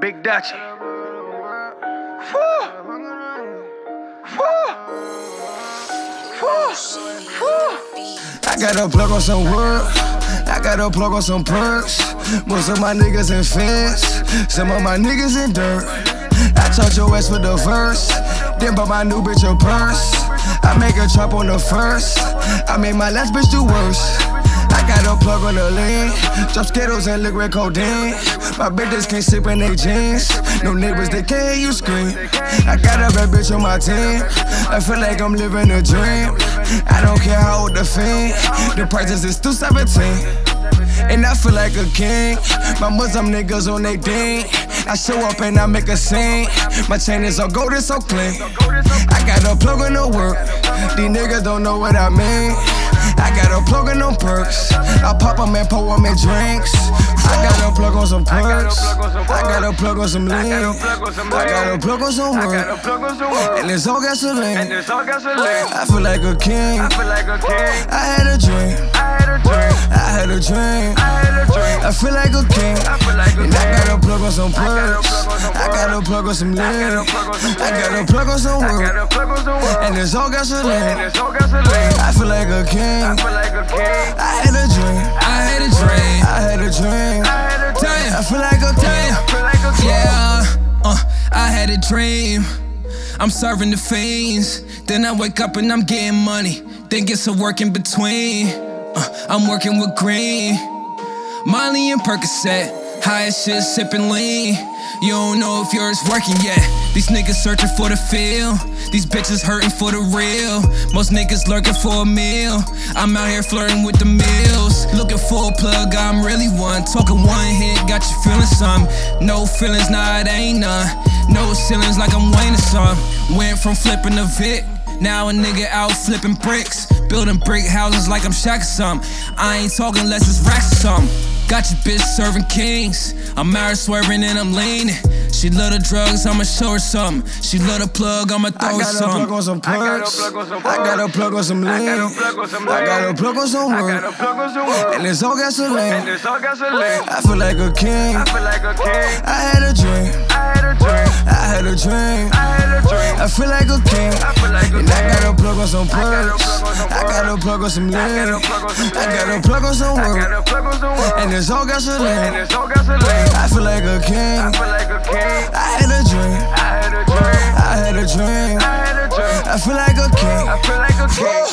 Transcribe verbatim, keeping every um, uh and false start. Big Dutchie. I got a plug on some wood, I got a plug on some perks. Most of my niggas in fence, some of my niggas in dirt. I taught your ass with the verse, then bought my new bitch a purse. I make a trap on the first, I made my last bitch do worse. I got a plug on the lean, drop Skittles and liquid codeine. My bitches can't sip in they jeans, no neighbors, they can't hear you scream. I got a bad bitch on my team, I feel like I'm living a dream. I don't care how old the fiend, the prices is still seventeen. And I feel like a king, my Muslim niggas on they ding. I show up and I make a scene, my chain is all gold and so clean. I got a plug on the work, these niggas don't know what I mean. I got a plug on them perks, I pop them and pour them in drinks. I got a plug on some perks, I got a plug on some lean, I got a plug on some work, and it's all gasoline. I feel like a king, I had a dream, I had a dream, I feel like a king. And I got a plug on some perks, I got a plug on some lean, I got a plug on some work, and it's all gasoline. I feel like a king, I had a dream, I had a dream, I had a dream. I feel like a king, yeah. Uh, I had a dream. I'm serving the fiends, then I wake up and I'm getting money, then get some work in between. Uh, I'm working with green, Molly and Percocet, high as shit, sipping lean. You don't know if yours working yet. These niggas searching for the feel, these bitches hurting for the real. Most niggas lurking for a meal, I'm out here flirting with the meals. Looking for a plug, I'm really one. Talking one hit, got you feeling some. No feelings, nah, it ain't none. No ceilings, like I'm waiting some. Went from flipping a Vic, now a nigga out flipping bricks. Building brick houses like I'm Shaq or something. I ain't talking unless it's racks or something. Got your bitch serving kings, I'm out here swerving and I'm leaning. She love the drugs, I'ma show her something. She love the plug, I'ma throw her something. I got a plug on some perks, I got a plug on some lean, I got a plug on some work, and it's all gasoline. I feel like a king, I had a dream, I had a dream, I feel like a king. And I got a plug on some perks, I got a plug on some lean, I got a plug on some work, and it's all gasoline. I feel like a king, I had a dream, I had a dream, I feel like a king.